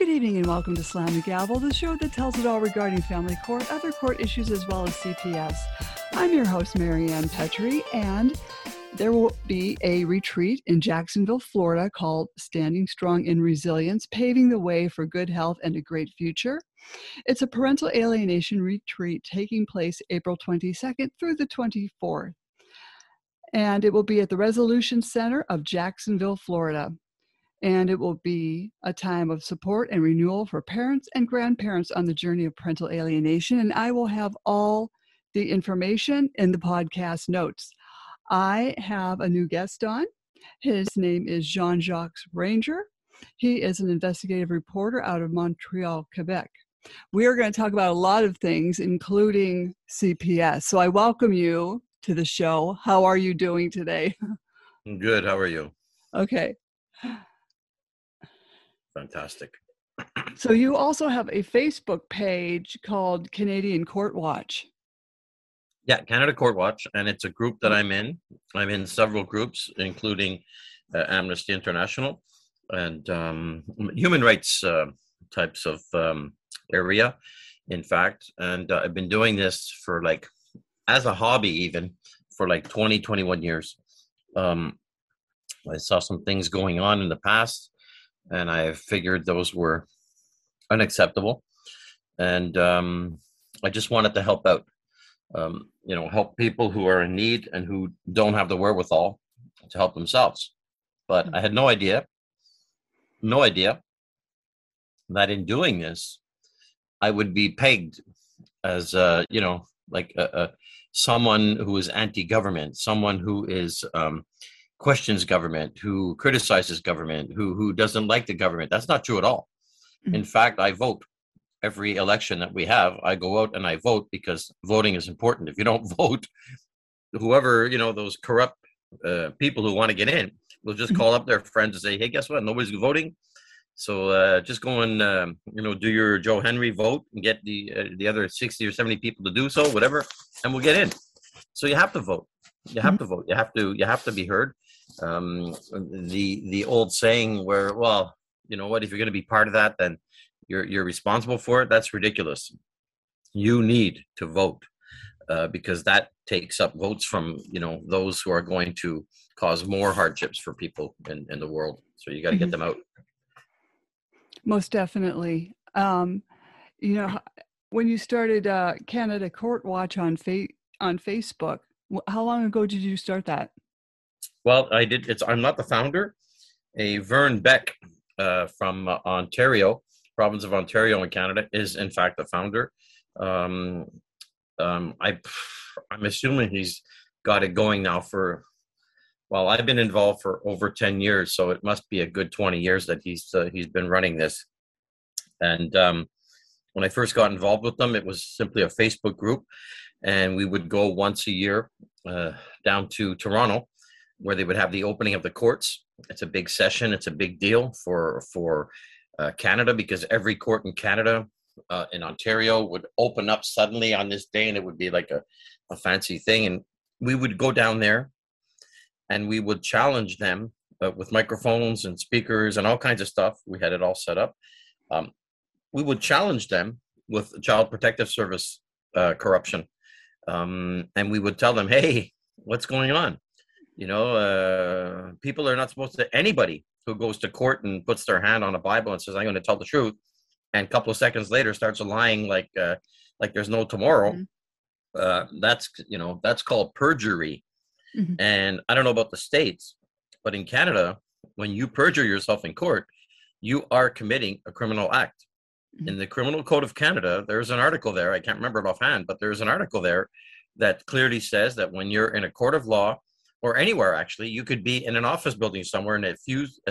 Good evening and welcome to Slam the Gavel, the show that tells it all regarding family court, other court issues, as well as CPS. I'm your host, Marianne Petry, and there will be a retreat in Jacksonville, Florida called Standing Strong in Resilience, Paving the Way for Good Health and a Great Future. It's a parental alienation retreat taking place April 22nd through the 24th, and it will be at the Resolution Center of Jacksonville, Florida. And it will be a time of support and renewal for parents and grandparents on the journey of parental alienation. And I will have all the information in the podcast notes. I have a new guest on. His name is Jean-Jacques Ranger. He is an investigative reporter out of Montreal, Quebec. We are going to talk about a lot of things, including CPS. So I welcome you to the show. How are you doing today? I'm good. How are you? Okay. Fantastic. So you also have a Facebook page called Canadian Court Watch. Yeah, Canada Court Watch. And it's a group that I'm in. I'm in several groups, including Amnesty International and human rights types of area, in fact. And I've been doing this for as a hobby even, for 20, 21 years. I saw some things going on in the past, and I figured those were unacceptable. And I just wanted to help out, help people who are in need and who don't have the wherewithal to help themselves. But I had no idea that in doing this, I would be pegged as, someone who is anti-government, someone who is... questions government, who criticizes government, who doesn't like the government. That's not true at all. Mm-hmm. In fact, I vote every election that we have. I go out and I vote because voting is important. If you don't vote, whoever, those corrupt people who want to get in will just call up their friends and say, hey, guess what? Nobody's voting. So just go and, do your Joe Henry vote and get the other 60 or 70 people to do so, whatever, and we'll get in. So you have to vote. You have to vote. You have to be heard. The old saying where, well, you know what, if you're going to be part of that, then you're responsible for it. That's ridiculous. You need to vote because that takes up votes from, those who are going to cause more hardships for people in the world. So you got to get them out. Most definitely. When you started Canada Court Watch on Facebook, how long ago did you start that? Well, I did. I'm not the founder. A Vern Beck from Ontario, province of Ontario in Canada, is in fact the founder. I'm assuming he's got it going now for, well, I've been involved for over 10 years, so it must be a good 20 years that he's been running this. And when I first got involved with them, it was simply a Facebook group, and we would go once a year down to Toronto, where they would have the opening of the courts. It's a big session. It's a big deal for Canada, because every court in Canada, in Ontario, would open up suddenly on this day, and it would be like a fancy thing. And we would go down there, and we would challenge them with microphones and speakers and all kinds of stuff. We had it all set up. We would challenge them with Child Protective Service corruption. And we would tell them, hey, what's going on? People are not supposed to, anybody who goes to court and puts their hand on a Bible and says, I'm going to tell the truth, and a couple of seconds later starts lying like there's no tomorrow. Mm-hmm. That's called perjury. Mm-hmm. And I don't know about the States, but in Canada, when you perjure yourself in court, you are committing a criminal act. In the Criminal Code of Canada, there's an article there. I can't remember it offhand, but there's an article there that clearly says that when you're in a court of law, or anywhere, actually, you could be in an office building somewhere and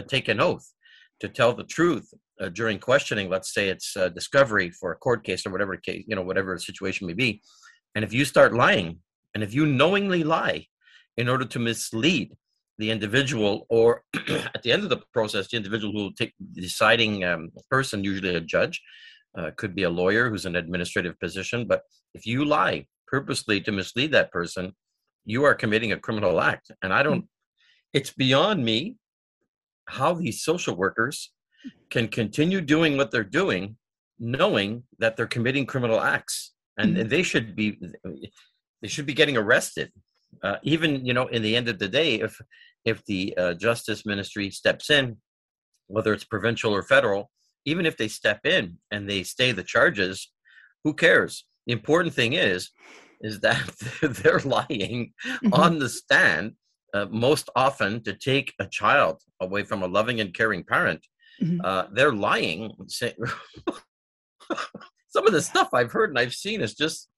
take an oath to tell the truth during questioning. Let's say it's discovery for a court case or whatever case, whatever situation may be. And if you start lying, and if you knowingly lie in order to mislead the individual, or at the end of the process, the individual who will take the deciding person, usually a judge, could be a lawyer who's in an administrative position. But if you lie purposely to mislead that person, you are committing a criminal act. And it's beyond me how these social workers can continue doing what they're doing, knowing that they're committing criminal acts, and they should be getting arrested. Even, you know, in the end of the day, if the Justice Ministry steps in, whether it's provincial or federal, even if they step in and they stay the charges, who cares? The important thing is that they're lying on the stand most often to take a child away from a loving and caring parent. They're lying. Some of the stuff I've heard and I've seen is just,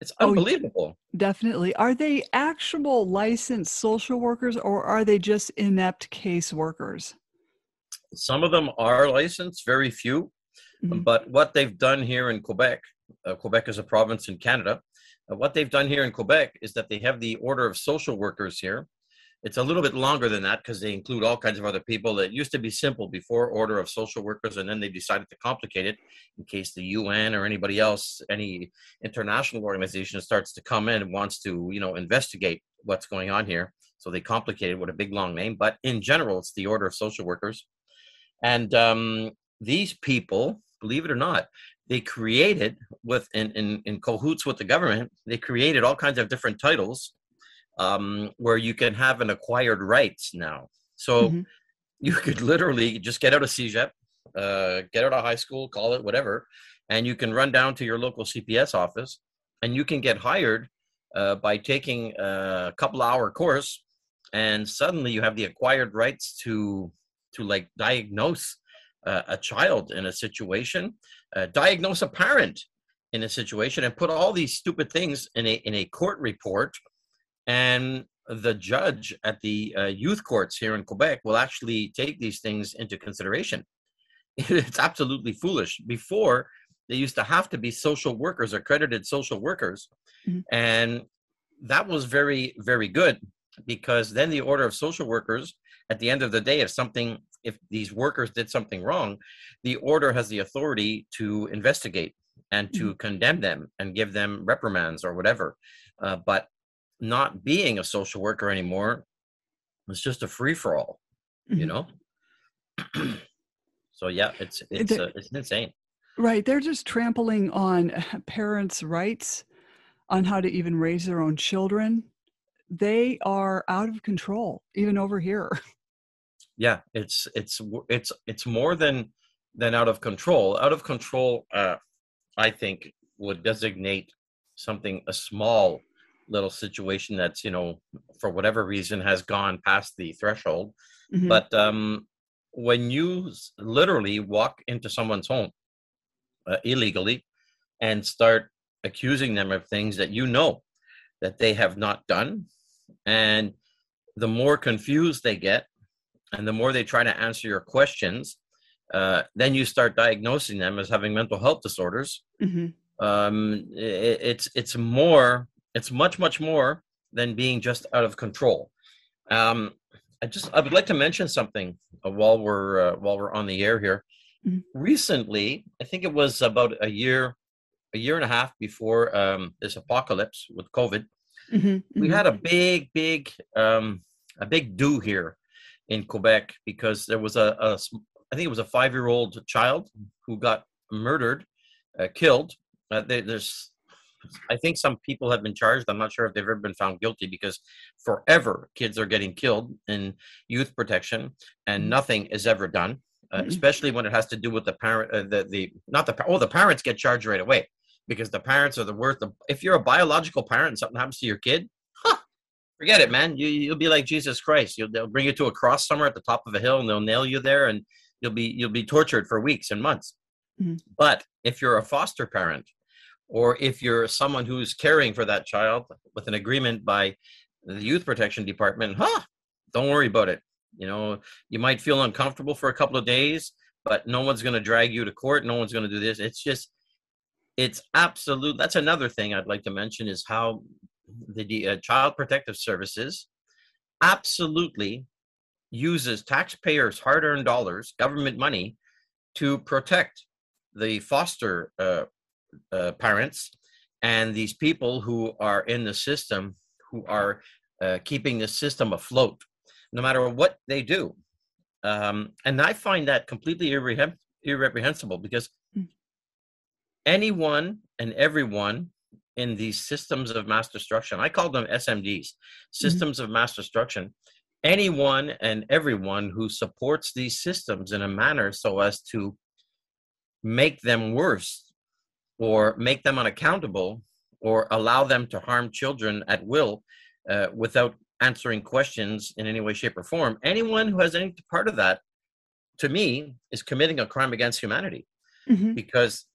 it's unbelievable. Oh, definitely. Are they actual licensed social workers, or are they just inept case workers? Some of them are licensed, very few. But what they've done here in Quebec, Quebec is a province in Canada. What they've done here in Quebec is that they have the Order of Social Workers here. It's a little bit longer than that because they include all kinds of other people. It used to be simple before, Order of Social Workers, and then they decided to complicate it in case the UN or anybody else, any international organization starts to come in and wants to, you know, investigate what's going on here. So they complicated with a big, long name. But in general, it's the Order of Social Workers. And these people, believe it or not, they created, with in cahoots with the government, they created all kinds of different titles where you can have an acquired rights now. So you could literally just get out of CGEP, get out of high school, call it whatever, and you can run down to your local CPS office and you can get hired by taking a couple hour course, and suddenly you have the acquired rights to like diagnose a child in a situation, diagnose a parent in a situation, and put all these stupid things in a court report. And the judge at the youth courts here in Quebec will actually take these things into consideration. It's absolutely foolish. Before, they used to have to be social workers, accredited social workers. And that was very, very good, because then the Order of Social Workers, at the end of the day, if these workers did something wrong, the order has the authority to investigate and to condemn them and give them reprimands or whatever. But not being a social worker anymore, it's just a free-for-all, you know? So yeah, it's insane. Right. They're just trampling on parents' rights on how to even raise their own children. They are out of control, even over here. Yeah, it's more than out of control. Out of control, I think, would designate a small little situation that's, you know, for whatever reason has gone past the threshold. But when you literally walk into someone's home illegally and start accusing them of things that you know that they have not done, and the more confused they get, and the more they try to answer your questions, then you start diagnosing them as having mental health disorders. It's much more than being just out of control. I would like to mention something while we're on the air here. Recently, I think it was about a year and a half before this apocalypse with COVID, we had a big do here in Quebec, because there was I think it was a 5-year-old child who got murdered, killed. I think some people have been charged. I'm not sure if they've ever been found guilty, because forever kids are getting killed in youth protection and nothing is ever done, especially when it has to do with the parent, the parents get charged right away, because the parents are the worst. If you're a biological parent and something happens to your kid, forget it, man. You'll be like Jesus Christ. They'll bring you to a cross somewhere at the top of a hill, and they'll nail you there, and you'll be tortured for weeks and months. But if you're a foster parent, or if you're someone who's caring for that child with an agreement by the Youth Protection Department, don't worry about it. You know, you might feel uncomfortable for a couple of days, but no one's going to drag you to court. No one's going to do this. It's absolute. That's another thing I'd like to mention, is how the Child Protective Services absolutely uses taxpayers' hard-earned dollars, government money, to protect the foster parents and these people who are in the system, who are keeping the system afloat. No matter what they do, And I find that completely irreprehensible, because anyone and everyone in these systems of mass destruction, I call them SMDs, systems of mass destruction, anyone and everyone who supports these systems in a manner so as to make them worse or make them unaccountable or allow them to harm children at will without answering questions in any way, shape, or form, anyone who has any part of that, to me, is committing a crime against humanity, because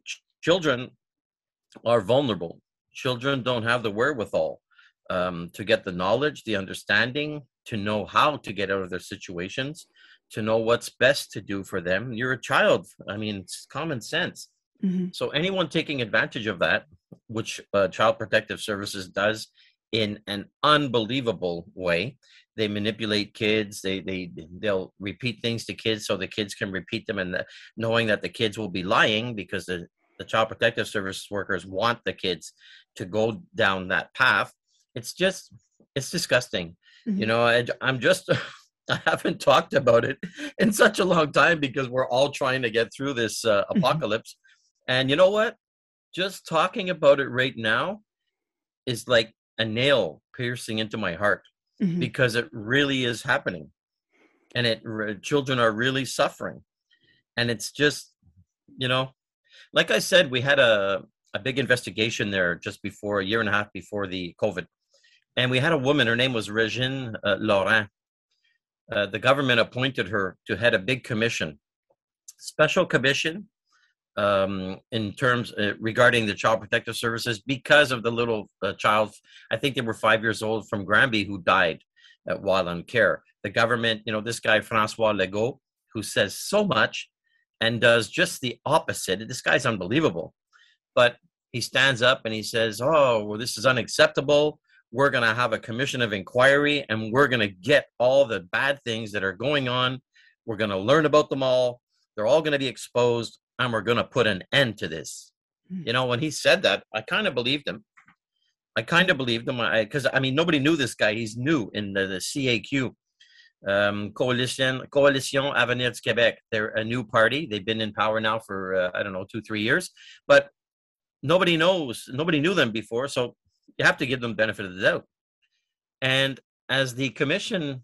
children are vulnerable. Children don't have the wherewithal to get the knowledge, the understanding, to know how to get out of their situations, to know what's best to do for them. You're a child. I mean, it's common sense. So anyone taking advantage of that, which Child Protective Services does in an unbelievable way, they manipulate kids. They'll repeat things to kids so the kids can repeat them, and knowing that the kids will be lying, because the Child Protective Service workers want the kids to go down that path. It's disgusting. You know, I'm just, I haven't talked about it in such a long time because we're all trying to get through this apocalypse. And you know what? Just talking about it right now is like a nail piercing into my heart, because it really is happening, and children are really suffering. And it's just, you know, like I said, we had a big investigation there just before, a year and a half before the COVID. And we had a woman, her name was Regine Laurent. The government appointed her to head a big commission, special commission, in terms regarding the Child Protective Services, because of the little child, I think they were 5 years old, from Granby, who died while on care. The government, you know, this guy, François Legault, who says so much and does just the opposite. This guy's unbelievable. But he stands up and he says, oh, well, this is unacceptable. We're going to have a commission of inquiry, and we're going to get all the bad things that are going on. We're going to learn about them all. They're all going to be exposed, and we're going to put an end to this. You know, when he said that, I kind of believed him. Because, I mean, nobody knew this guy. He's new in the CAQ, Coalition Avenir de Québec. They're a new party. They've been in power now for, I don't know, 2-3 years. But nobody knows. Nobody knew them before, so you have to give them the benefit of the doubt. And as the commission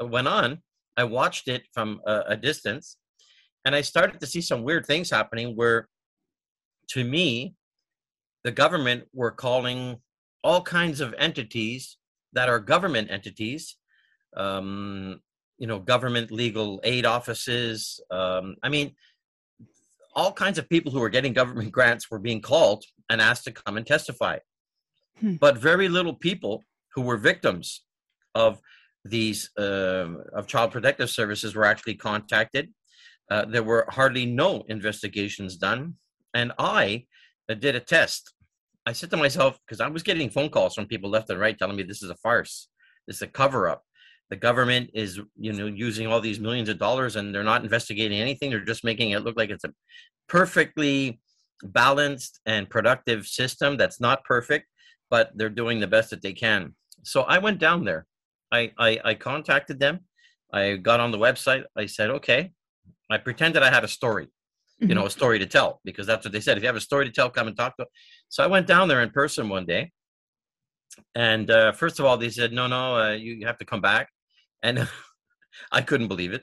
went on, I watched it from a distance, and I started to see some weird things happening where, to me, the government were calling all kinds of entities that are government entities, you know, government legal aid offices. I mean, all kinds of people who were getting government grants were being called and asked to come and testify. But very little people who were victims of these of Child Protective Services were actually contacted. There were hardly no investigations done. And I did a test. I said to myself, because I was getting phone calls from people left and right telling me this is a farce. This is a cover-up. The government is, you know, using all these millions of dollars, and they're not investigating anything. They're just making it look like it's a perfectly balanced and productive system that's not perfect, but they're doing the best that they can. So I went down there. I contacted them. I got on the website. I said, okay. I pretended I had a story, you know, a story to tell, because that's what they said. If you have a story to tell, come and talk to them. So I went down there in person one day. And first of all, they said, no, you have to come back. And I couldn't believe it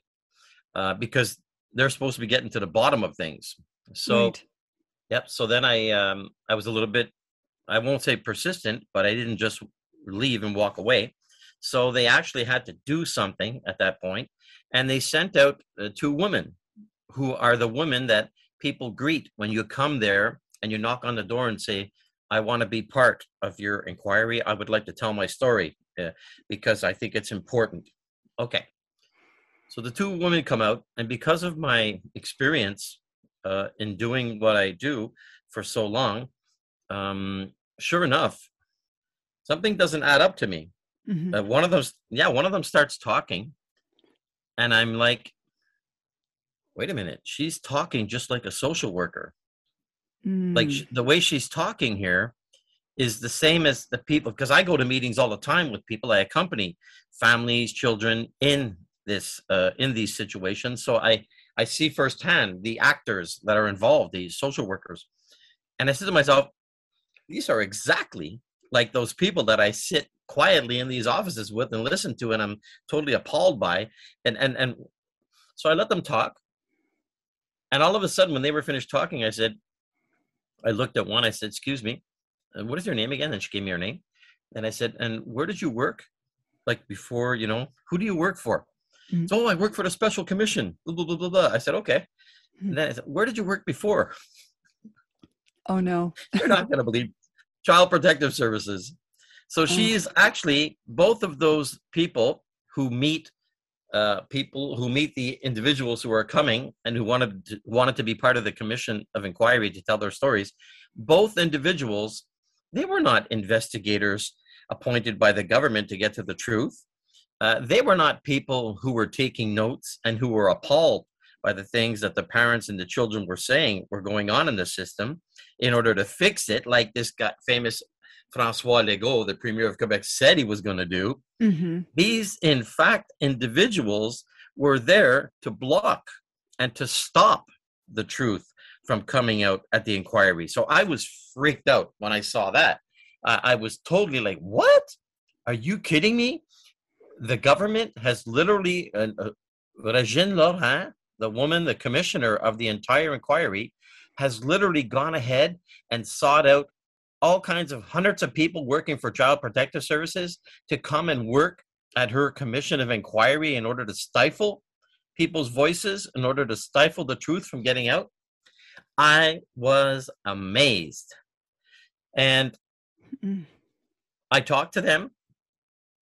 because they're supposed to be getting to the bottom of things. So, right. Yep. So then I was a little bit, I won't say persistent, but I didn't just leave and walk away. So they actually had to do something at that point. And they sent out 2 women who are the women that people greet when you come there and you knock on the door and say, I want to be part of your inquiry. I would like to tell my story because I think it's important. Okay. So the 2 women come out, and because of my experience in doing what I do for so long, sure enough, something doesn't add up to me. One of them starts talking, and I'm like, wait a minute, she's talking just like a social worker. Like the way she's talking here is the same as the people, because I go to meetings all the time with people. I accompany families, children in this in these situations. So I see firsthand the actors that are involved, these social workers. And I said to myself, these are exactly like those people that I sit quietly in these offices with and listen to, and I'm totally appalled by. And so I let them talk. And all of a sudden, when they were finished talking, I said, I looked at one, I said, excuse me, what is your name again? And she gave me her name. And I said, and where did you work? Like before, you know, who do you work for? Mm-hmm. So, oh, I work for the special commission, blah, blah, blah, blah, blah. I said, okay. Mm-hmm. And then I said, where did you work before? Oh, no. You're not going to believe Child Protective Services. So she is actually both of those people who meet the individuals who are coming and who wanted to be part of the commission of inquiry to tell their stories. Both individuals, they were not investigators appointed by the government to get to the truth. They were not people who were taking notes and who were appalled by the things that the parents and the children were saying were going on in the system in order to fix it, like this guy, famous François Legault, the Premier of Quebec, said he was going to do. Mm-hmm. These, in fact, individuals were there to block and to stop the truth from coming out at the inquiry. So I was freaked out when I saw that. I was totally like, what? Are you kidding me? The government has literally, Regine Laurent, the woman, the commissioner of the entire inquiry, has literally gone ahead and sought out all kinds of hundreds of people working for Child Protective Services to come and work at her commission of inquiry in order to stifle people's voices, in order to stifle the truth from getting out. I was amazed. And I talked to them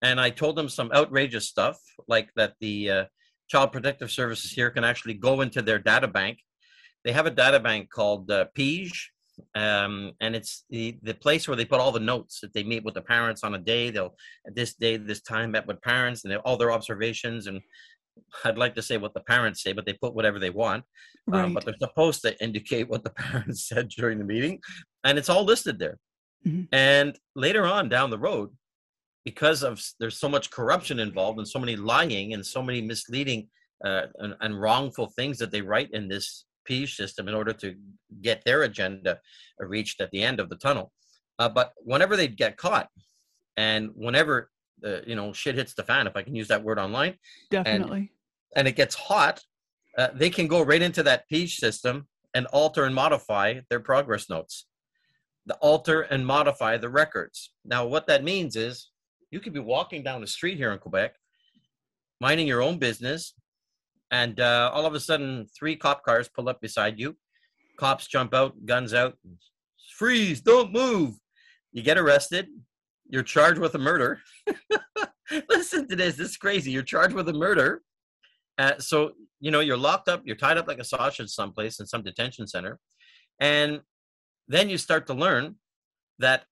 and I told them some outrageous stuff, like that the Child Protective Services here can actually go into their data bank. They have a data bank called Pige. And it's the place where they put all the notes that they meet with the parents on a day. They'll, at this day, this time, met with parents and all their observations. And I'd like to say what the parents say, but they put whatever they want. Right. But they're supposed to indicate what the parents said during the meeting. And it's all listed there. Mm-hmm. And later on down the road, because of there's so much corruption involved and so many lying and so many misleading and wrongful things that they write in this system in order to get their agenda reached at the end of the tunnel. But whenever they get caught and whenever, shit hits the fan, if I can use that word online. Definitely. And it gets hot, they can go right into that Pige system and alter and modify their progress notes. Alter and modify the records. Now, what that means is you could be walking down the street here in Quebec, minding your own business, and all of a sudden, 3 cop cars pull up beside you. Cops jump out, guns out, freeze, don't move. You get arrested. You're charged with a murder. Listen to this. This is crazy. You're charged with a murder. So, you're locked up. You're tied up like a sausage someplace in some detention center. And then you start to learn that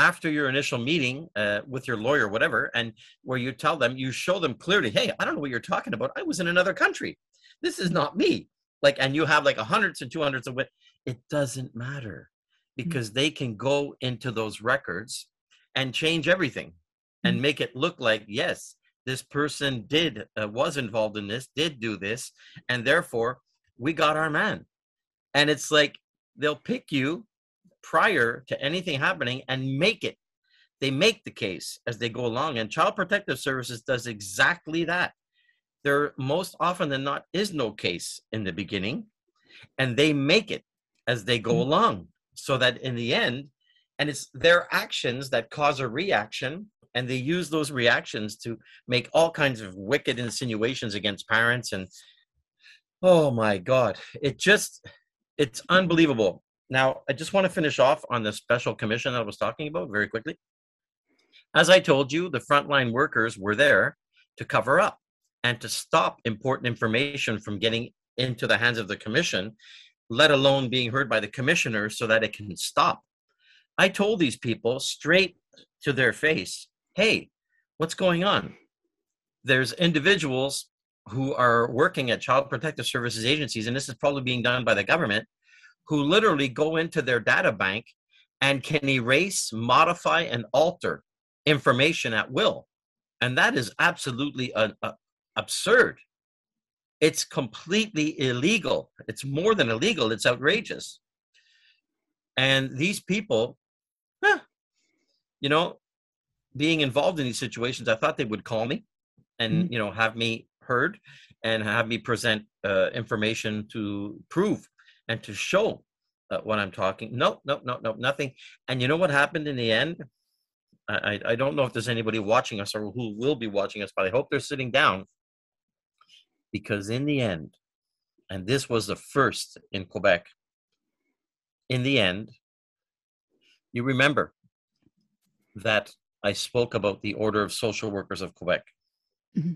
after your initial meeting with your lawyer, whatever, and where you tell them, you show them clearly, hey, I don't know what you're talking about. I was in another country. This is not me. And you have hundreds and 200s of it. It doesn't matter because they can go into those records and change everything and make it look like, yes, this person was involved in this, did do this, and therefore we got our man. And it's like, they'll pick you prior to anything happening and make it. They make the case as they go along. And Child Protective Services does exactly that. There most often than not is no case in the beginning, and they make it as they go along so that in the end, and it's their actions that cause a reaction, and they use those reactions to make all kinds of wicked insinuations against parents. And oh my God, it's unbelievable. Now, I just want to finish off on the special commission that I was talking about very quickly. As I told you, the frontline workers were there to cover up and to stop important information from getting into the hands of the commission, let alone being heard by the commissioner so that it can stop. I told these people straight to their face, hey, what's going on? There's individuals who are working at Child Protective Services agencies, and this is probably being done by the government, who literally go into their data bank and can erase, modify, and alter information at will. And that is absolutely absurd. It's completely illegal. It's more than illegal. It's outrageous. And these people, you know, being involved in these situations, I thought they would call me and, you know, have me heard and have me present information to prove and to show what I'm talking. No, nothing. And you know what happened in the end? I don't know if there's anybody watching us or who will be watching us, but I hope they're sitting down. Because in the end, and this was the first in Quebec, in the end, you remember that I spoke about the Order of Social Workers of Quebec. Mm-hmm.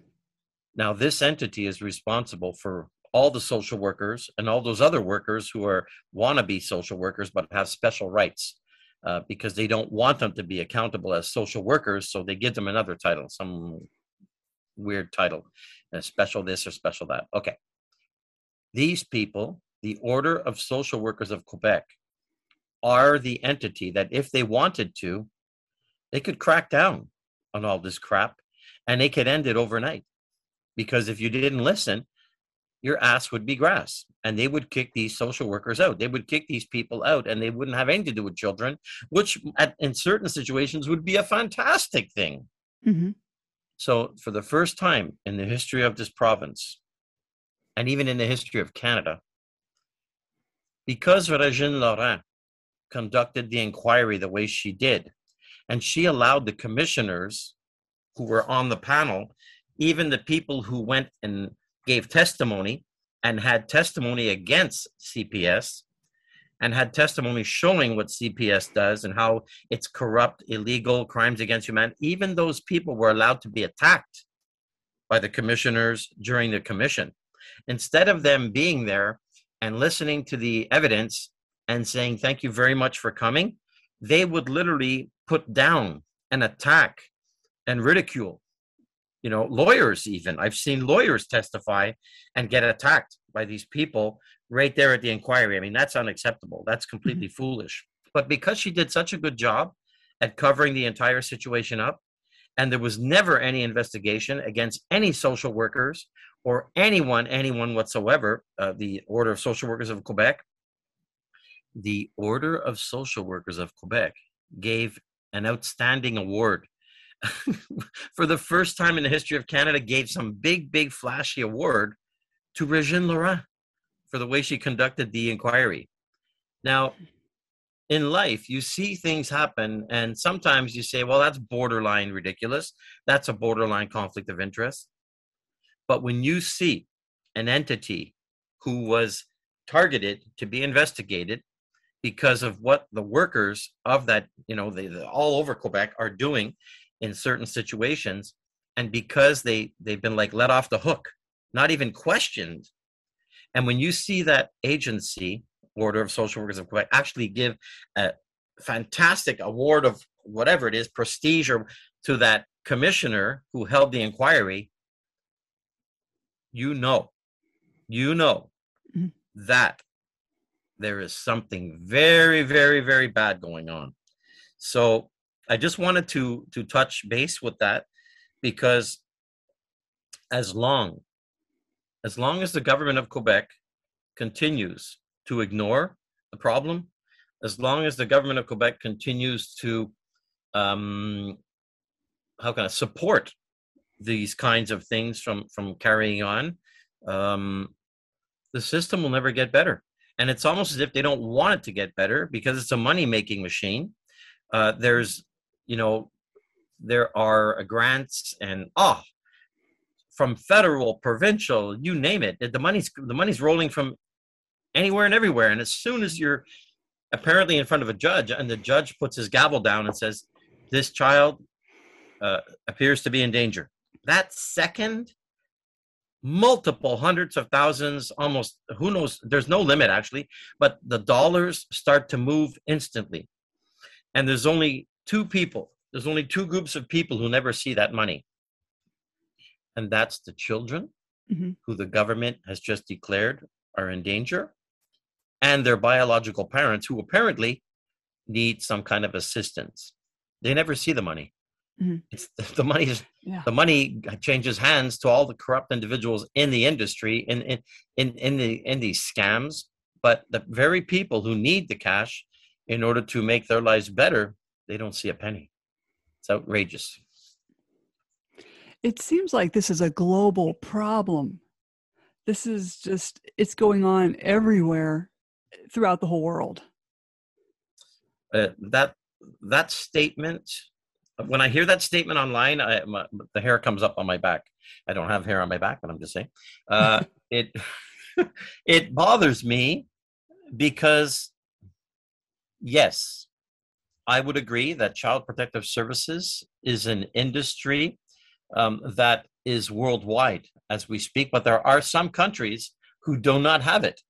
Now, this entity is responsible for all the social workers and all those other workers who are wannabe social workers but have special rights because they don't want them to be accountable as social workers, so they give them another title, some weird title, special this or special that. Okay. These people, the Order of Social Workers of Quebec, are the entity that if they wanted to, they could crack down on all this crap and they could end it overnight. Because if you didn't listen, your ass would be grass and they would kick these social workers out. They would kick these people out and they wouldn't have anything to do with children, which in certain situations would be a fantastic thing. Mm-hmm. So for the first time in the history of this province, and even in the history of Canada, because Regine Laurent conducted the inquiry the way she did, and she allowed the commissioners who were on the panel, even the people who went and gave testimony and had testimony against CPS and had testimony showing what CPS does and how it's corrupt, illegal, crimes against humanity, even those people were allowed to be attacked by the commissioners during the commission. Instead of them being there and listening to the evidence and saying, thank you very much for coming, they would literally put down and attack and ridicule, you know, lawyers even. I've seen lawyers testify and get attacked by these people right there at the inquiry. I mean, that's unacceptable. That's completely foolish. But because she did such a good job at covering the entire situation up, and there was never any investigation against any social workers or anyone whatsoever, the Order of Social Workers of Quebec, the Order of Social Workers of Quebec gave an outstanding award for the first time in the history of Canada, gave some big flashy award to Regine Laurent for the way she conducted the inquiry. Now, in life, you see things happen and sometimes you say, well, that's borderline ridiculous. That's a borderline conflict of interest. But when you see an entity who was targeted to be investigated because of what the workers of that, you know, the all over Quebec are doing in certain situations, and because they've been like let off the hook, not even questioned. And when you see that agency, Order of Social Workers of Quebec, actually give a fantastic award of whatever it is, prestige, or to that commissioner who held the inquiry, you know that there is something very, very, very bad going on. So I just wanted to touch base with that, because as long as the government of Quebec continues to ignore the problem, as long as the government of Quebec continues to, support these kinds of things from carrying on, the system will never get better. And it's almost as if they don't want it to get better because it's a money-making machine. There are grants and from federal, provincial, you name it. The money's rolling from anywhere and everywhere. And as soon as you're apparently in front of a judge and the judge puts his gavel down and says, this child appears to be in danger, that second, multiple hundreds of thousands, almost, who knows, there's no limit actually, but the dollars start to move instantly. And there's only two groups of people who never see that money. And that's the children who the government has just declared are in danger, and their biological parents who apparently need some kind of assistance. They never see the money. Mm-hmm. It's the money changes hands to all the corrupt individuals in the industry in these scams. But the very people who need the cash in order to make their lives better, they don't see a penny. It's outrageous. It seems like this is a global problem. This is just, it's going on everywhere throughout the whole world. That statement, when I hear that statement online, the hair comes up on my back. I don't have hair on my back, but I'm just saying. It bothers me because, yes, I would agree that Child Protective Services is an industry that is worldwide as we speak, but there are some countries who do not have it.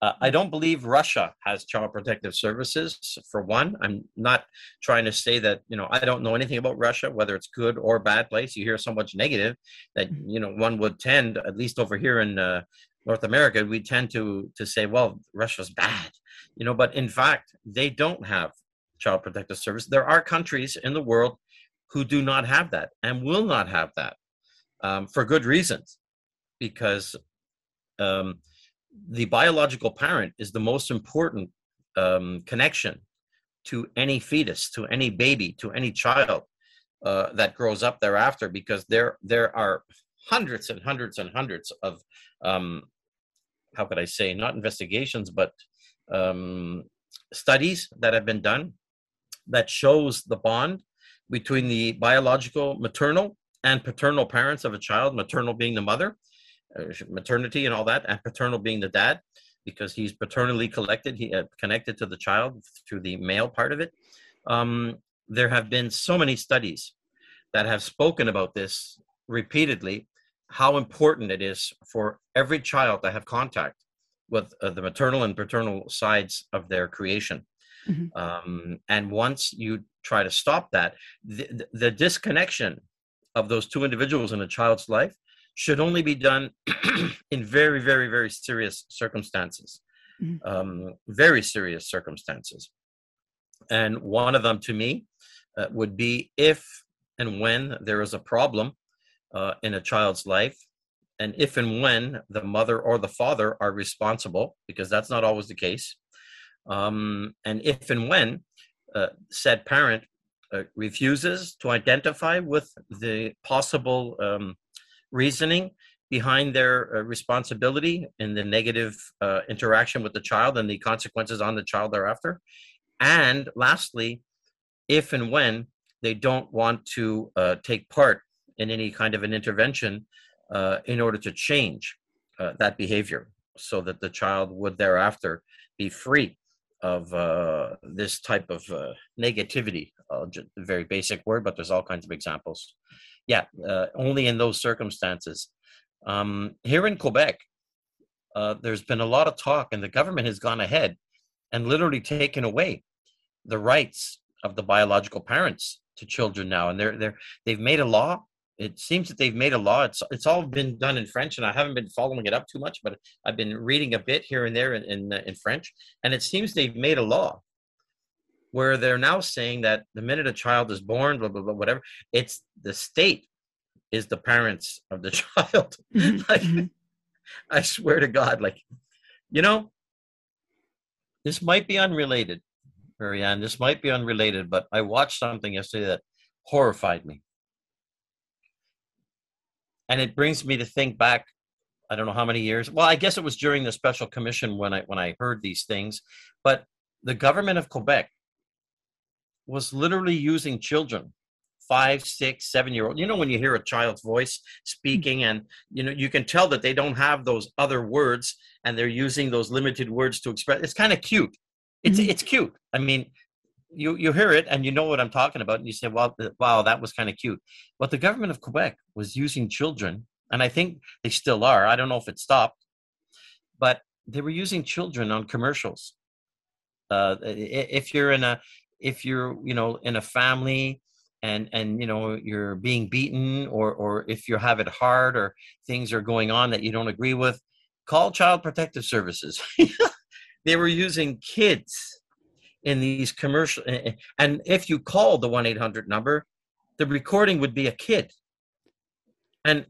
I don't believe Russia has Child Protective Services, for one. I'm not trying to say that, I don't know anything about Russia, whether it's good or bad place. You hear so much negative that, one would tend, at least over here in North America, we tend to say, well, Russia's bad, but in fact, they don't have Child Protective Service. There are countries in the world who do not have that and will not have that for good reasons, because the biological parent is the most important connection to any fetus, to any baby, to any child that grows up thereafter, because there are hundreds and hundreds and hundreds of, how could I say, not investigations, but studies that have been done that shows the bond between the biological, maternal, and paternal parents of a child, maternal being the mother, maternity and all that, and paternal being the dad, because he's paternally connected to the child through the male part of it. There have been so many studies that have spoken about this repeatedly, how important it is for every child to have contact with the maternal and paternal sides of their creation. Mm-hmm. And once you try to stop that, the disconnection of those two individuals in a child's life should only be done in very, very, very serious circumstances, mm-hmm. Very serious circumstances. And one of them, to me, would be if and when there is a problem in a child's life, and if and when the mother or the father are responsible, because that's not always the case. And if and when said parent refuses to identify with the possible reasoning behind their responsibility in the negative interaction with the child and the consequences on the child thereafter. And lastly, if and when they don't want to take part in any kind of an intervention in order to change that behavior so that the child would thereafter be free of this type of negativity, a very basic word, but there's all kinds of examples. Yeah, only in those circumstances. Here in Quebec, there's been a lot of talk, and the government has gone ahead and literally taken away the rights of the biological parents to children now. And they've made a law. It seems that they've made a law. It's all been done in French, and I haven't been following it up too much, but I've been reading a bit here and there in French. And it seems they've made a law where they're now saying that the minute a child is born, blah, blah, blah, whatever, it's the state is the parents of the child. Like, I swear to God, this might be unrelated, Marianne, but I watched something yesterday that horrified me. And it brings me to think back, I don't know how many years. Well, I guess it was during the special commission when I heard these things. But the government of Quebec was literally using children, 5, 6, 7-year-old. When you hear a child's voice speaking and, you can tell that they don't have those other words and they're using those limited words to express. It's kind of cute. It's cute. I mean, you hear it and you know what I'm talking about. And you say, wow, that was kind of cute. But the government of Quebec was using children. And I think they still are. I don't know if it stopped. But they were using children on commercials. If you're in a family and you're being beaten or if you have it hard or things are going on that you don't agree with, call Child Protective Services. They were using kids in these commercial, and if you call the 1-800 number, the recording would be a kid. And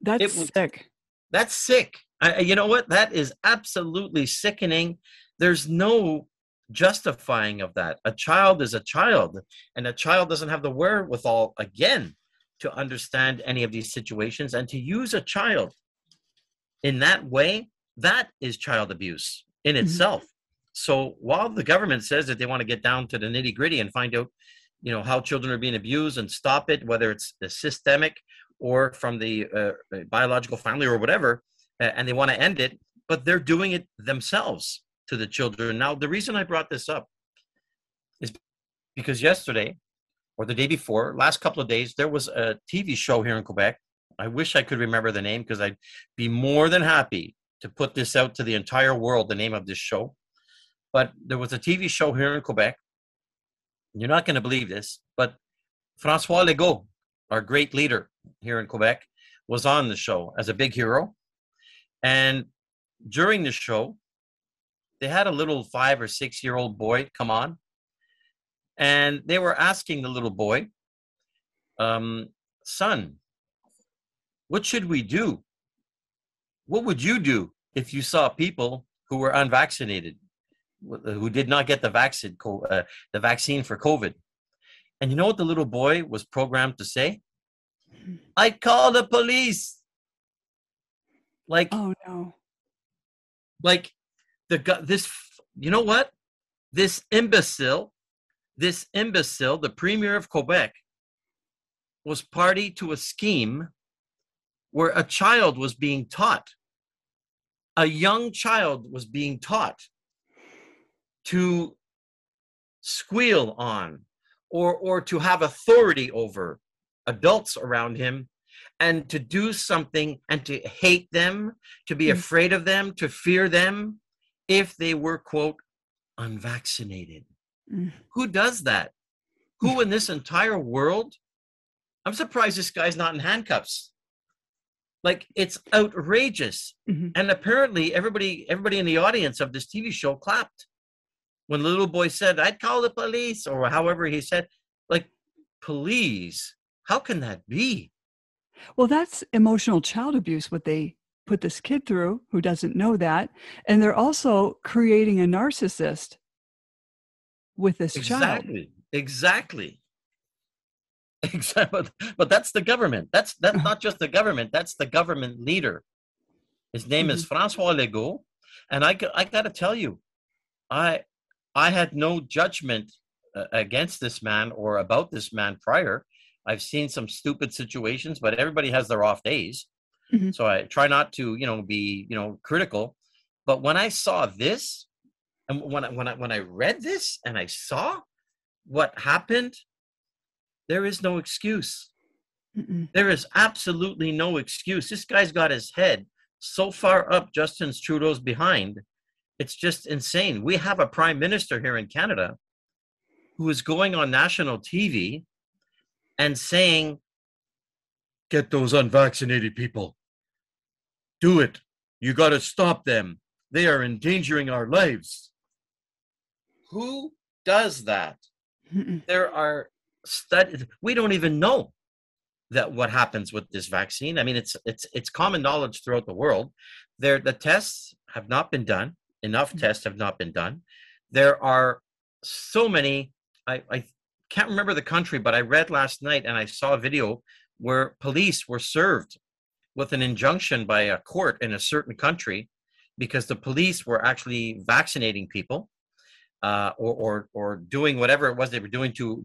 that's sick. That's sick. You know what? That is absolutely sickening. There's no justifying of that. A child is a child, and a child doesn't have the wherewithal again to understand any of these situations, and to use a child in that way, that is child abuse in itself. So while the government says that they want to get down to the nitty gritty and find out, you know, how children are being abused and stop it, whether it's the systemic or from the biological family or whatever, and they want to end it, but they're doing it themselves to the children. Now, the reason I brought this up is because yesterday or the day before, last couple of days, there was a TV show here in Quebec. I wish I could remember the name because I'd be more than happy to put this out to the entire world, the name of this show. But there was a TV show here in Quebec. You're not going to believe this, but François Legault, our great leader here in Quebec, was on the show as a big hero. And during the show, they had a little 5 or 6 year old boy come on, and they were asking the little boy, son, what should we do? What would you do if you saw people who were unvaccinated, who did not get the vaccine for COVID? And you know what the little boy was programmed to say? I'd call the police. Like, oh no. Like, you know what? This imbecile, the premier of Quebec, was party to a scheme where a child was being taught, a young child was being taught to squeal on or to have authority over adults around him and to do something and to hate them, to be afraid of them, to fear them if they were, quote, unvaccinated. Who does that? Who in this entire world? I'm surprised this guy's not in handcuffs. Like, it's outrageous. And apparently everybody in the audience of this TV show clapped when the little boy said, I'd call the police, or however he said. Like, please, how can that be? Well, that's emotional child abuse, what they put this kid through who doesn't know that. And they're also creating a narcissist with this child. Exactly. But that's the government. That's not just the government. That's the government leader. His name is François Legault. And I got to tell you, I had no judgment against this man or about this man prior. I've seen some stupid situations, but everybody has their off days. So I try not to, be, critical. But when I saw this, and when I read this and I saw what happened, there is no excuse. There is absolutely no excuse. This guy's got his head so far up Justin Trudeau's behind. It's just insane. We have a prime minister here in Canada who is going on national TV and saying, get those unvaccinated people. Do it. You got to stop them. They are endangering our lives. Who does that? There are studies. We don't even know that what happens with this vaccine. I mean, it's common knowledge throughout the world. The tests have not been done. Enough tests have not been done. There are so many. I can't remember the country, but I read last night and I saw a video where police were served with an injunction by a court in a certain country because the police were actually vaccinating people or doing whatever it was they were doing to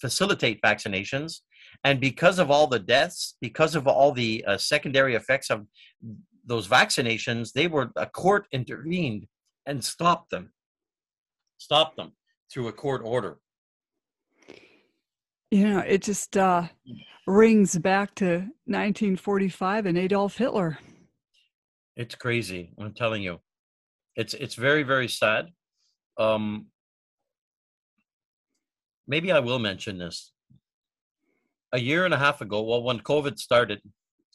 facilitate vaccinations. And because of all the deaths, because of all the secondary effects of those vaccinations, a court intervened and stopped them through a court order. It just rings back to 1945 and Adolf Hitler. It's crazy. I'm telling you, it's very, very sad. Maybe I will mention this. A year and a half ago, when COVID started,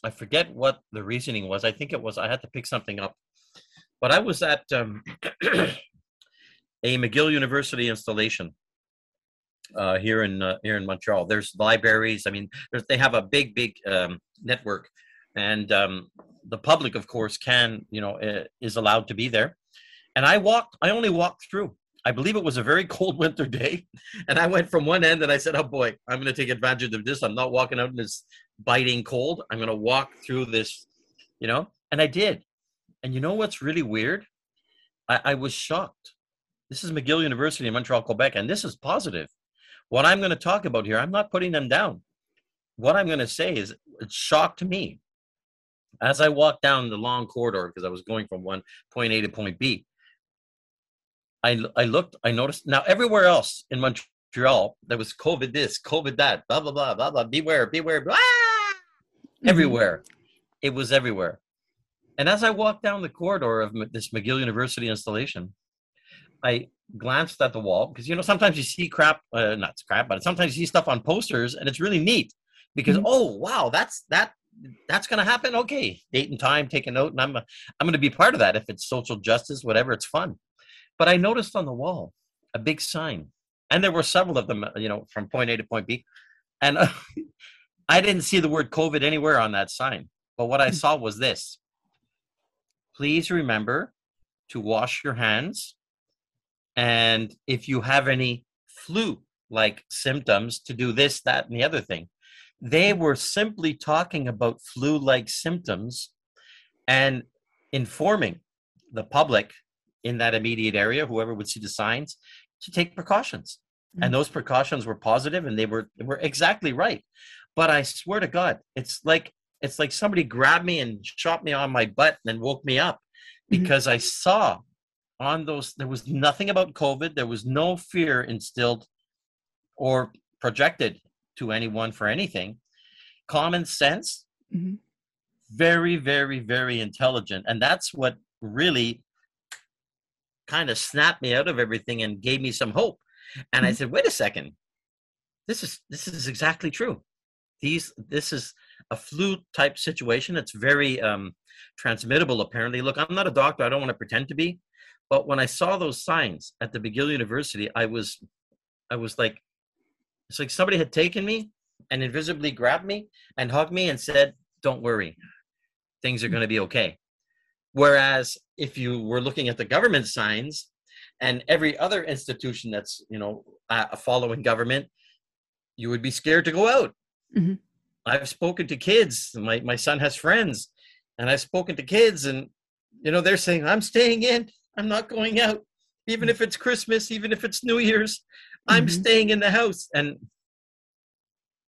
I forget what the reasoning was. I think it was I had to pick something up. But I was at a McGill University installation here in Montreal. There's libraries. I mean, they have a big network, and the public, of course, can, you know, is allowed to be there. And I only walked through. I believe it was a very cold winter day, and I went from one end and I said, oh boy, I'm going to take advantage of this. I'm not walking out in this biting cold. I'm going to walk through this, you know, and I did. And you know what's really weird? I was shocked. This is McGill University in Montreal, Quebec, and this is positive. What I'm going to talk about here, I'm not putting them down. What I'm going to say is it shocked me. As I walked down the long corridor, because I was going from point A to point B, I looked, I noticed. Now, everywhere else in Montreal, there was COVID this, COVID that, blah, blah, blah, blah, blah, beware, blah, mm-hmm. Everywhere. It was everywhere. And as I walked down the corridor of this McGill University installation, I glanced at the wall because, you know, sometimes you see sometimes you see stuff on posters, and it's really neat because, mm-hmm. Oh, wow, that's going to happen. Okay. Date and time, take a note. And I'm going to be part of that. If it's social justice, whatever, it's fun. But I noticed on the wall a big sign, and there were several of them, you know, from point A to point B. And I didn't see the word COVID anywhere on that sign. But what I saw was this: please remember to wash your hands. And if you have any flu-like symptoms, to do this, that, and the other thing. They were simply talking about flu-like symptoms and informing the public in that immediate area, whoever would see the signs, to take precautions. Mm-hmm. And those precautions were positive, and they were exactly right. But I swear to God, it's like somebody grabbed me and shot me on my butt and then woke me up, because mm-hmm. I saw on those, there was nothing about COVID. There was no fear instilled or projected to anyone for anything. Common sense, mm-hmm. very, very, very intelligent. And that's what really kind of snapped me out of everything and gave me some hope. And mm-hmm. I said, wait a second, this is exactly true. This is a flu type situation. It's very transmittable, apparently. Look, I'm not a doctor. I don't want to pretend to be. But when I saw those signs at the McGill University, I was like, it's like somebody had taken me and invisibly grabbed me and hugged me and said, don't worry, things are going to be okay. Whereas if you were looking at the government signs and every other institution that's, you know, following government, you would be scared to go out. Mm-hmm. I've spoken to kids. My son has friends, and I've spoken to kids, and, you know, they're saying, I'm staying in. I'm not going out. Even if it's Christmas, even if it's New Year's, I'm mm-hmm. staying in the house. And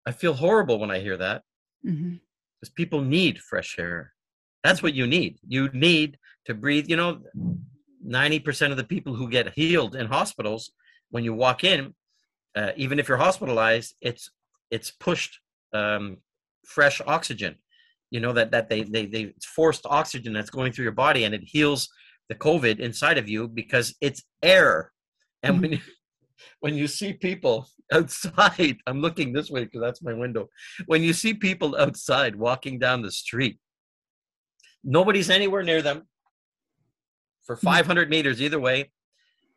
I feel horrible when I hear that, because mm-hmm. people need fresh air. That's what you need. You need to breathe. You know, 90% of the people who get healed in hospitals, when you walk in, even if you're hospitalized, it's pushed fresh oxygen. You know, that they it's forced oxygen that's going through your body, and it heals the COVID inside of you because it's air. And when you see people outside, I'm looking this way because that's my window. When you see people outside walking down the street, nobody's anywhere near them for 500 meters either way,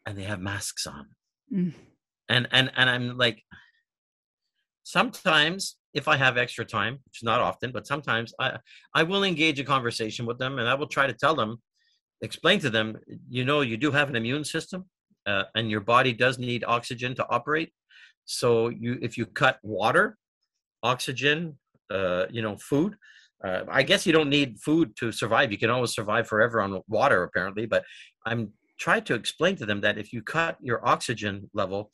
and they have masks on. Mm. And I'm like, sometimes if I have extra time, which is not often, but sometimes I will engage a conversation with them, and I will try to tell them, explain to them, you know, you do have an immune system, and your body does need oxygen to operate. So if you cut water, oxygen, you know, food, I guess you don't need food to survive. You can always survive forever on water, apparently. But I'm trying to explain to them that if you cut your oxygen level,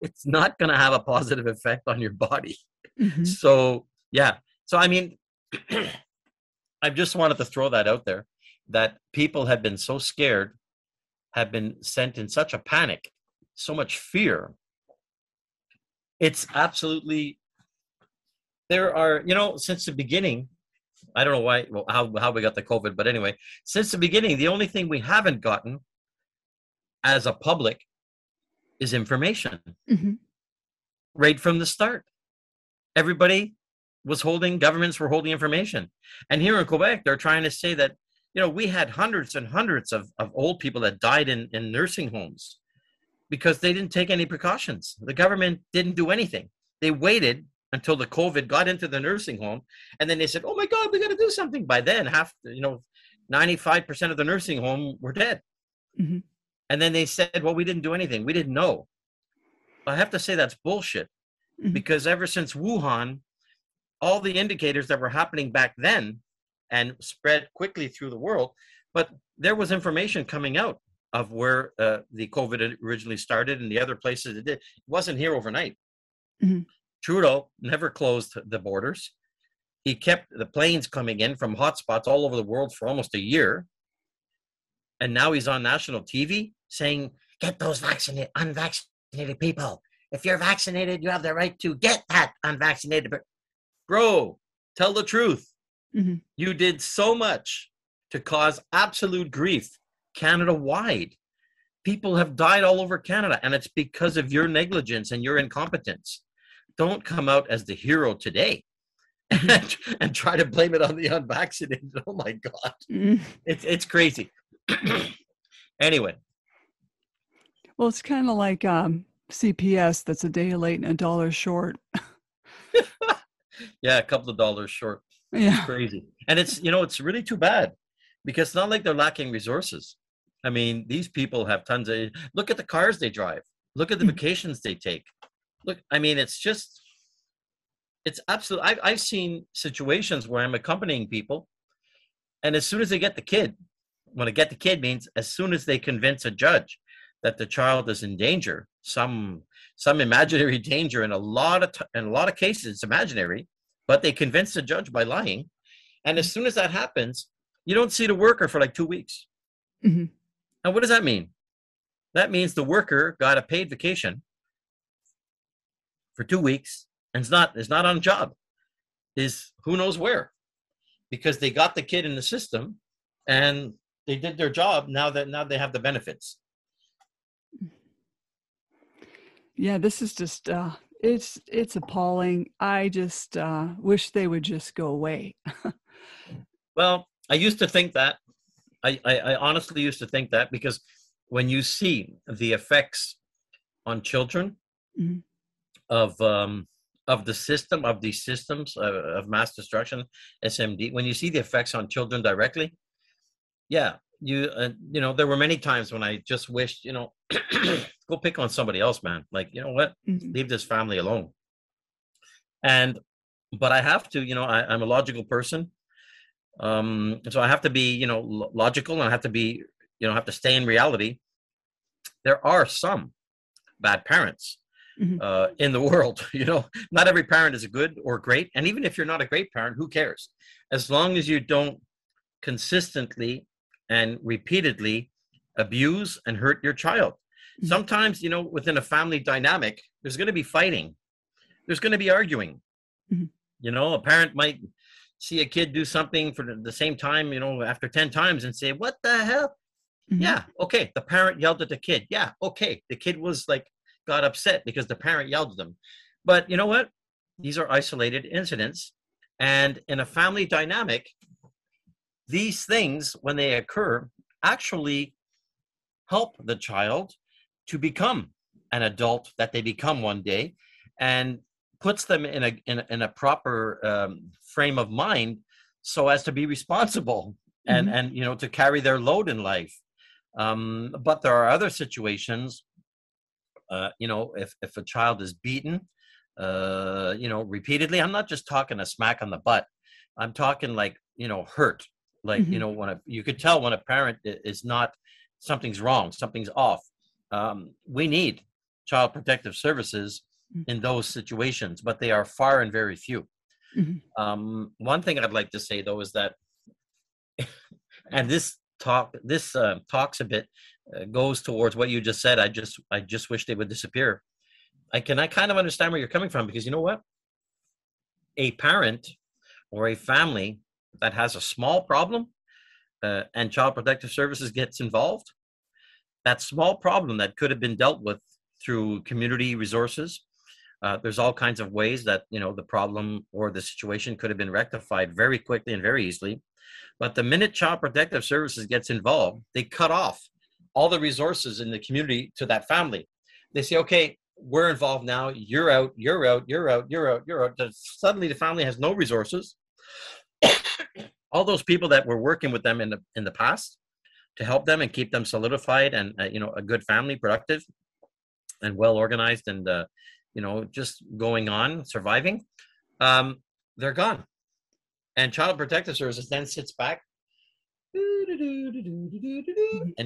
it's not going to have a positive effect on your body. Mm-hmm. So, yeah. So, I mean, I just wanted to throw that out there, that people have been so scared, have been sent in such a panic, so much fear. It's absolutely, there are, you know, since the beginning, I don't know why, well, how we got the COVID, but anyway, since the beginning, the only thing we haven't gotten as a public is information. Mm-hmm. Right from the start. Everybody governments were holding information. And here in Quebec, they're trying to say that, you know, we had hundreds and hundreds of old people that died in nursing homes. because they didn't take any precautions. The government didn't do anything. They waited until the COVID got into the nursing home, and then they said, oh my God, we got to do something. By then, 95% of the nursing home were dead. Mm-hmm. And then they said, well, we didn't do anything. We didn't know. I have to say that's bullshit, mm-hmm. because ever since Wuhan, all the indicators that were happening back then and spread quickly through the world, but there was information coming out of where the COVID originally started and the other places it did. It wasn't here overnight. Mm-hmm. Trudeau never closed the borders. He kept the planes coming in from hotspots all over the world for almost a year. And now he's on national TV saying, get those unvaccinated people. If you're vaccinated, you have the right to get that unvaccinated. Bro, tell the truth. Mm-hmm. You did so much to cause absolute grief Canada-wide. People have died all over Canada, and it's because of your negligence and your incompetence. Don't come out as the hero today and try to blame it on the unvaccinated. Oh, my God. Mm-hmm. It's crazy. Anyway. Well, it's kind of like CPS, that's a day late and a dollar short. Yeah, a couple of dollars short. Yeah. It's crazy. And it's, it's really too bad, because it's not like they're lacking resources. I mean, these people have tons of, look at the cars they drive. Look at the vacations they take. Look, I mean, it's absolute. I've seen situations where I'm accompanying people, and as soon as they get the kid, when I get the kid means as soon as they convince a judge that the child is in danger, some imaginary danger, in a lot of cases it's imaginary, but they convince the judge by lying. And as soon as that happens, you don't see the worker for like 2 weeks. Mm-hmm. Now, what does that mean? That means the worker got a paid vacation for 2 weeks and is not on job, is who knows where, because they got the kid in the system and they did their job. Now they have the benefits. Yeah, this is just, it's appalling. I just wish they would just go away. Well, I used to think that. I honestly used to think that, because when you see the effects on children, mm-hmm. of these systems of mass destruction, SMD, when you see the effects on children directly, yeah, there were many times when I just wished, go pick on somebody else, man. Like, you know what, mm-hmm. leave this family alone. But I have to, I'm a logical person. So I have to be, logical, and I have to be, have to stay in reality. There are some bad parents, mm-hmm. In the world, not every parent is good or great. And even if you're not a great parent, who cares? As long as you don't consistently and repeatedly abuse and hurt your child. Mm-hmm. Sometimes, within a family dynamic, there's going to be fighting. There's going to be arguing. Mm-hmm. A parent might see a kid do something for the same time, after 10 times and say, what the hell? Mm-hmm. Yeah. Okay. The parent yelled at the kid. Yeah. Okay. The kid was like, got upset because the parent yelled at them. But you know what? These are isolated incidents. And in a family dynamic, these things, when they occur, actually help the child to become an adult that they become one day, and puts them in a proper frame of mind so as to be responsible, mm-hmm. and to carry their load in life. But there are other situations, if a child is beaten, repeatedly, I'm not just talking a smack on the butt. I'm talking like, hurt. Like, mm-hmm. You could tell when a parent is not, something's wrong, something's off. We need child protective services in those situations, but they are far and very few. Mm-hmm. One thing I'd like to say, though, is that, and this talks a bit, goes towards what you just said. I just wish they would disappear. I kind of understand where you're coming from, because you know what? A parent or a family that has a small problem, and Child Protective Services gets involved, that small problem that could have been dealt with through community resources. There's all kinds of ways that, the problem or the situation could have been rectified very quickly and very easily. But the minute Child Protective Services gets involved, they cut off all the resources in the community to that family. They say, okay, we're involved now. You're out, you're out, you're out, you're out, you're out. Suddenly the family has no resources. All those people that were working with them in the past to help them and keep them solidified and, a good family, productive and well-organized and, just going on, surviving, they're gone. And Child Protective Services then sits back and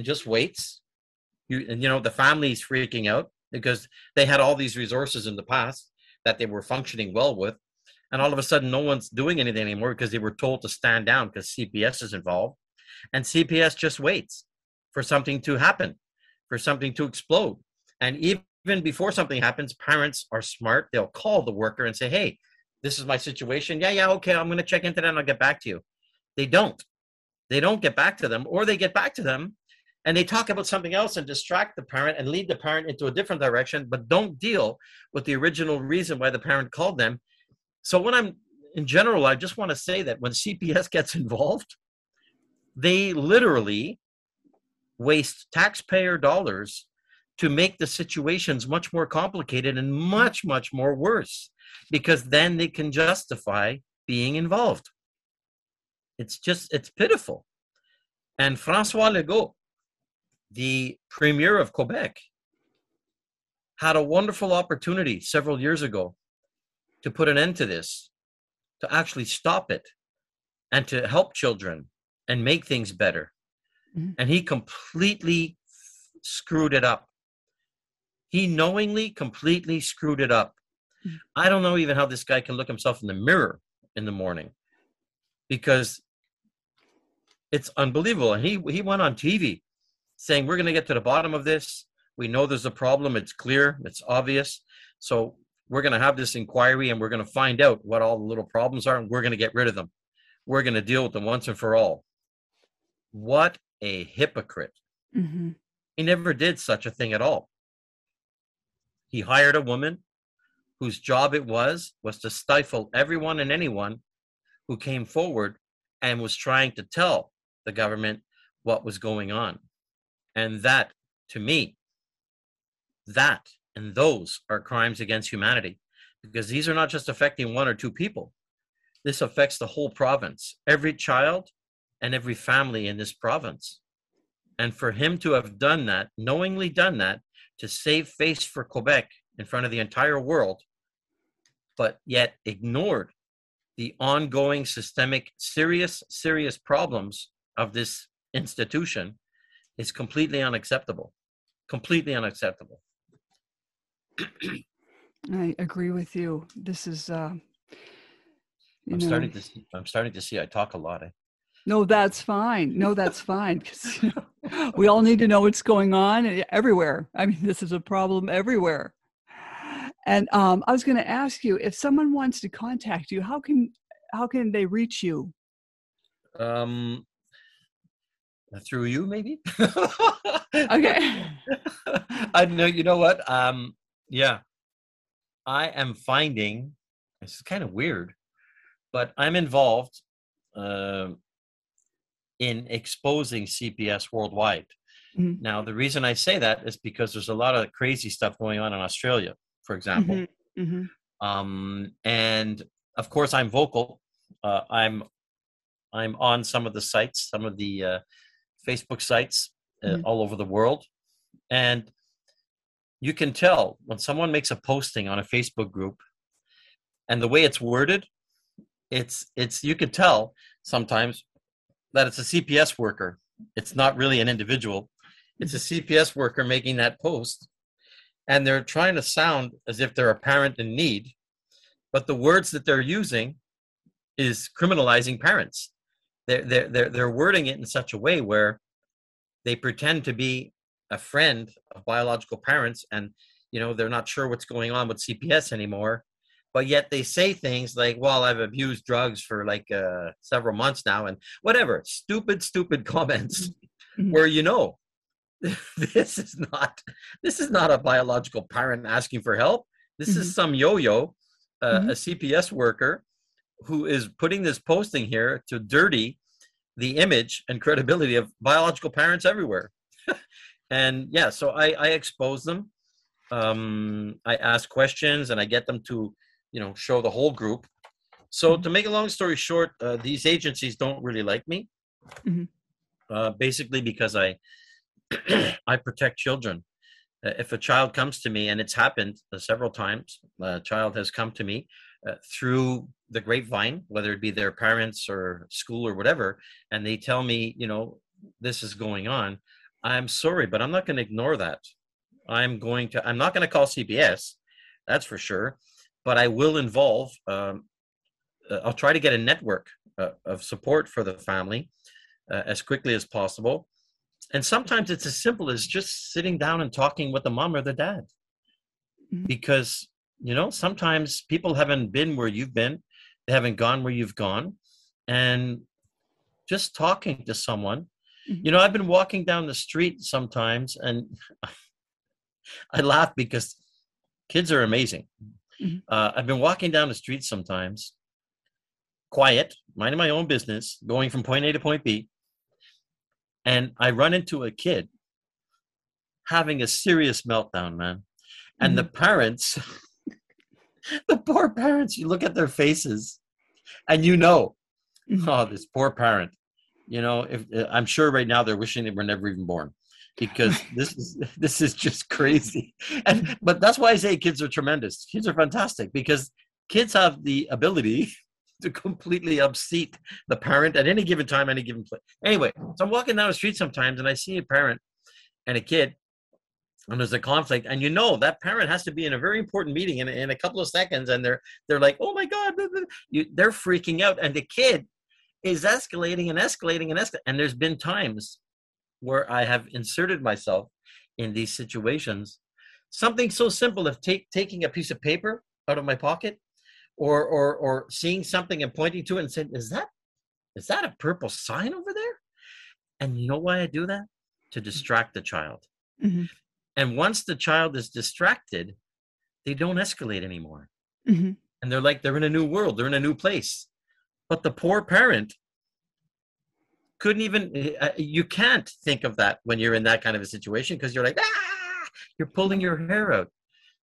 just waits. The family's freaking out because they had all these resources in the past that they were functioning well with. And all of a sudden, no one's doing anything anymore because they were told to stand down because CPS is involved. And CPS just waits for something to happen, for something to explode. And even before something happens, parents are smart. They'll call the worker and say, hey, this is my situation. Yeah, okay, I'm going to check into that and I'll get back to you. They don't. They don't get back to them, or they get back to them and they talk about something else and distract the parent and lead the parent into a different direction, but don't deal with the original reason why the parent called them. So I just want to say that when CPS gets involved, they literally waste taxpayer dollars to make the situations much more complicated and much, much more worse, because then they can justify being involved. It's pitiful. And François Legault, the premier of Quebec, had a wonderful opportunity several years ago to put an end to this, to actually stop it and to help children and make things better. Mm-hmm. And he completely screwed it up. He knowingly completely screwed it up. Mm-hmm. I don't know even how this guy can look himself in the mirror in the morning, because it's unbelievable. And he went on TV saying, we're going to get to the bottom of this. We know there's a problem. It's clear. It's obvious. So we're going to have this inquiry and we're going to find out what all the little problems are and we're going to get rid of them. We're going to deal with them once and for all. What a hypocrite. Mm-hmm. He never did such a thing at all. He hired a woman whose job it was to stifle everyone and anyone who came forward and was trying to tell the government what was going on. And that, to me, and those are crimes against humanity, because these are not just affecting one or two people. This affects the whole province, every child and every family in this province. And for him to have done that, knowingly done that, to save face for Quebec in front of the entire world, but yet ignored the ongoing systemic, serious problems of this institution is completely unacceptable. Completely unacceptable. I agree with you. This is, I'm starting to see I talk a lot. No, that's fine. Because we all need to know what's going on everywhere. I mean, this is a problem everywhere. And I was going to ask you, if someone wants to contact you, how can they reach you? Through you, maybe. Okay. I know. You know what? Yeah, I am finding, this is kind of weird, but I'm involved in exposing CPS worldwide. Mm-hmm. Now, the reason I say that is because there's a lot of crazy stuff going on in Australia, for example. Mm-hmm. Mm-hmm. And of course, I'm vocal. I'm on some of the sites, some of the Facebook sites all over the world. And you can tell when someone makes a posting on a Facebook group and the way it's worded, it's you can tell sometimes that it's a CPS worker. It's not really an individual. It's a CPS worker making that post. And they're trying to sound as if they're a parent in need, but the words that they're using is criminalizing parents. They're wording it in such a way where they pretend to be a friend of biological parents, and they're not sure what's going on with CPS anymore, but yet they say things like, well, I've abused drugs for several months now, and whatever stupid comments. Mm-hmm. Where this is not a biological parent asking for help. This mm-hmm. is some yo-yo, a CPS worker who is putting this posting here to dirty the image and credibility of biological parents everywhere. And yeah, so I expose them. I ask questions and I get them to, show the whole group. So to make a long story short, these agencies don't really like me, basically because I protect children. If a child comes to me, and it's happened several times, a child has come to me through the grapevine, whether it be their parents or school or whatever, and they tell me, this is going on. I'm sorry, but I'm not going to ignore that. I'm not going to call CPS, that's for sure, but I will involve, I'll try to get a network of support for the family as quickly as possible. And sometimes it's as simple as just sitting down and talking with the mom or the dad, because, sometimes people haven't been where you've been, they haven't gone where you've gone, and just talking to someone, I've been walking down the street sometimes and I laugh because kids are amazing. I've been walking down the street sometimes, quiet, minding my own business, going from point A to point B. And I run into a kid having a serious meltdown, man. And the parents, the poor parents, you look at their faces and oh, this poor parent, if I'm sure right now they're wishing they were never even born, because this is just crazy. But that's why I say kids are tremendous. Kids are fantastic, because kids have the ability to completely upset the parent at any given time, any given place. Anyway, so I'm walking down the street sometimes and I see a parent and a kid and there's a conflict, and that parent has to be in a very important meeting in a couple of seconds, and they're like, oh my God, they're freaking out, and the kid is escalating. And there's been times where I have inserted myself in these situations. Something so simple as taking a piece of paper out of my pocket, or seeing something and pointing to it and saying, is that a purple sign over there? And you know why I do that? To distract the child. And once the child is distracted, they don't escalate anymore. And they're in a new world, they're in a new place. But the poor parent couldn't even, you can't think of that when you're in that kind of a situation, because you're like, you're pulling your hair out.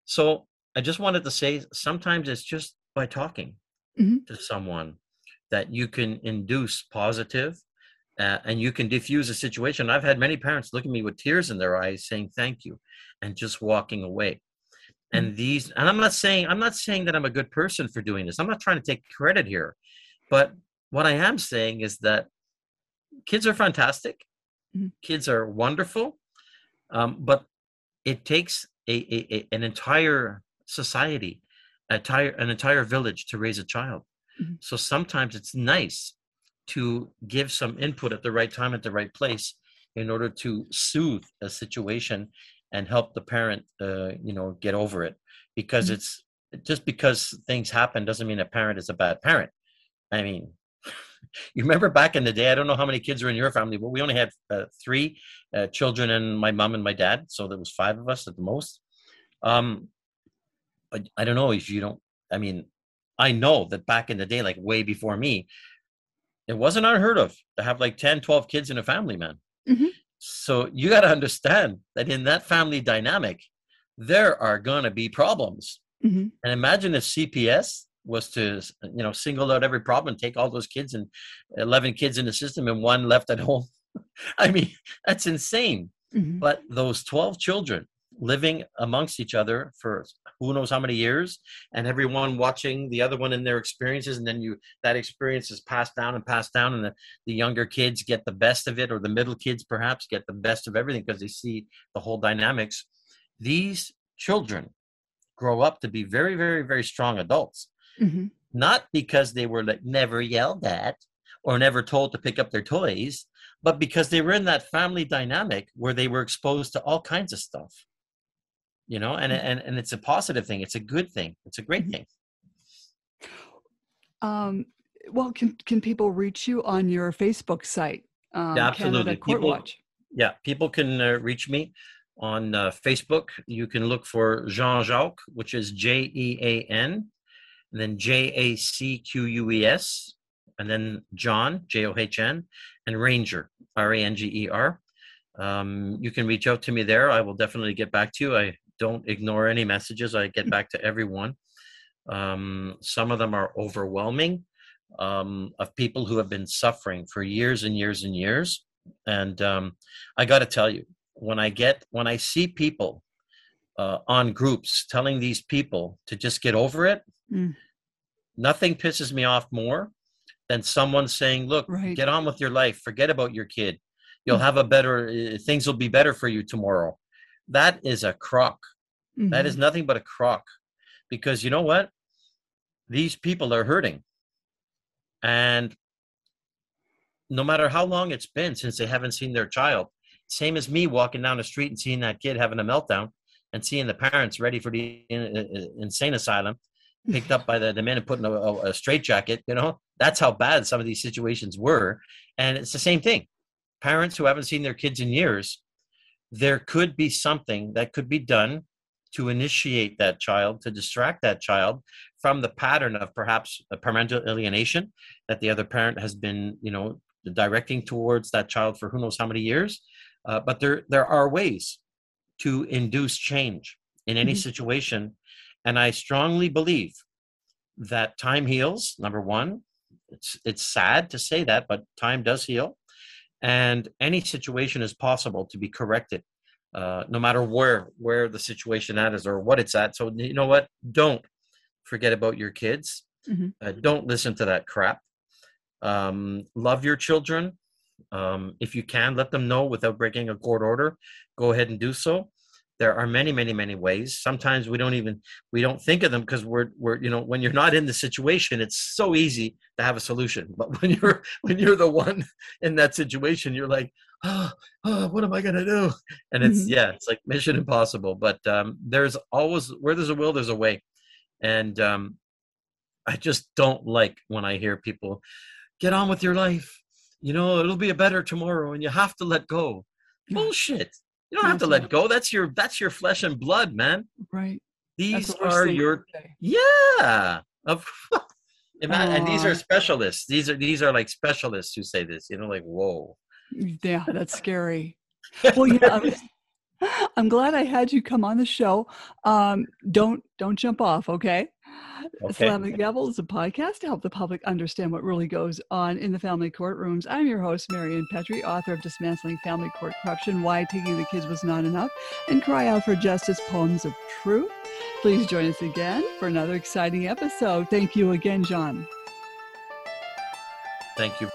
So I just wanted to say, sometimes it's just by talking to someone that you can induce positive and you can diffuse a situation. I've had many parents look at me with tears in their eyes saying, thank you, and just walking away. And I'm not saying that I'm a good person for doing this. I'm not trying to take credit here, but what I am saying is that kids are fantastic. Kids are wonderful. But it takes an entire society, an entire village to raise a child. So sometimes it's nice to give some input at the right time, at the right place, in order to soothe a situation and help the parent, get over it. Because it's just because things happen doesn't mean a parent is a bad parent. I mean, you remember back in the day, I don't know how many kids were in your family, but we only had three children and my mom and my dad. So there was five of us at the most. I don't know if you don't, I mean, I know that back in the day, like way before me, it wasn't unheard of to have like 10, 12 kids in a family, man. So you got to understand that in that family dynamic, there are going to be problems. And imagine if CPS was to, single out every problem, take all those kids and 11 kids in the system and one left at home. I mean, that's insane. But those 12 children living amongst each other for who knows how many years, and everyone watching the other one in their experiences, and then that experience is passed down, and the younger kids get the best of it, or the middle kids perhaps get the best of everything because they see the whole dynamics. These children grow up to be very, very, very strong adults, not because they were like never yelled at or never told to pick up their toys, but because they were in that family dynamic where they were exposed to all kinds of stuff. And it's a positive thing. It's a good thing. It's a great thing. Well, can people reach you on your Facebook site? Yeah, absolutely. Canada Court Watch. Yeah, people can reach me on Facebook. You can look for Jean-Jacques, which is Jean, and then Jacques, and then John, John, and Ranger, Ranger. You can reach out to me there. I will definitely get back to you. I don't ignore any messages. I get back to everyone. Some of them are overwhelming, of people who have been suffering for years and years and years. And I got to tell you, when I see people on groups telling these people to just get over it, nothing pisses me off more than someone saying, look, get on with your life. Forget about your kid. You'll have a better, things will be better for you tomorrow. That is a crock. Mm-hmm. That is nothing but a crock, because you know what? These people are hurting. And no matter how long it's been since they haven't seen their child, same as me walking down the street and seeing that kid having a meltdown and seeing the parents ready for the insane asylum, picked up by the men and put in a straitjacket, you know, that's how bad some of these situations were. And it's the same thing. Parents who haven't seen their kids in years, there could be something that could be done to initiate that child, to distract that child from the pattern of perhaps a parental alienation that the other parent has been, you know, directing towards that child for who knows how many years. But there are ways to induce change in any situation. And I strongly believe that time heals, number one. It's sad to say that, but time does heal. And any situation is possible to be corrected, no matter where the situation at is or what it's at. So you know what? Don't forget about your kids. Mm-hmm. Don't listen to that crap. Love your children. If you can, let them know without breaking a court order. Go ahead and do so. There are many, many, many ways. Sometimes we don't think of them because we're, you know, when you're not in the situation, it's so easy to have a solution. But when you're the one in that situation, you're like, oh, what am I going to do? And it's like mission impossible. But there's always, where there's a will, there's a way. And I just don't like when I hear people get on with your life. You know, it'll be a better tomorrow and you have to let go. Bullshit. You don't have to let go. That's your flesh and blood, man. Right. These are your and these are specialists. These are like specialists who say this. You know, like, whoa. Yeah, that's scary. Well, yeah, I'm glad I had you come on the show. Don't jump off, okay? Slam the Gavel is a podcast to help the public understand what really goes on in the family courtrooms. I'm your host, Marianne Petry, author of Dismantling Family Court Corruption, Why Taking the Kids Was Not Enough, and Cry Out for Justice, Poems of Truth. Please join us again for another exciting episode. Thank you again, John. Thank you.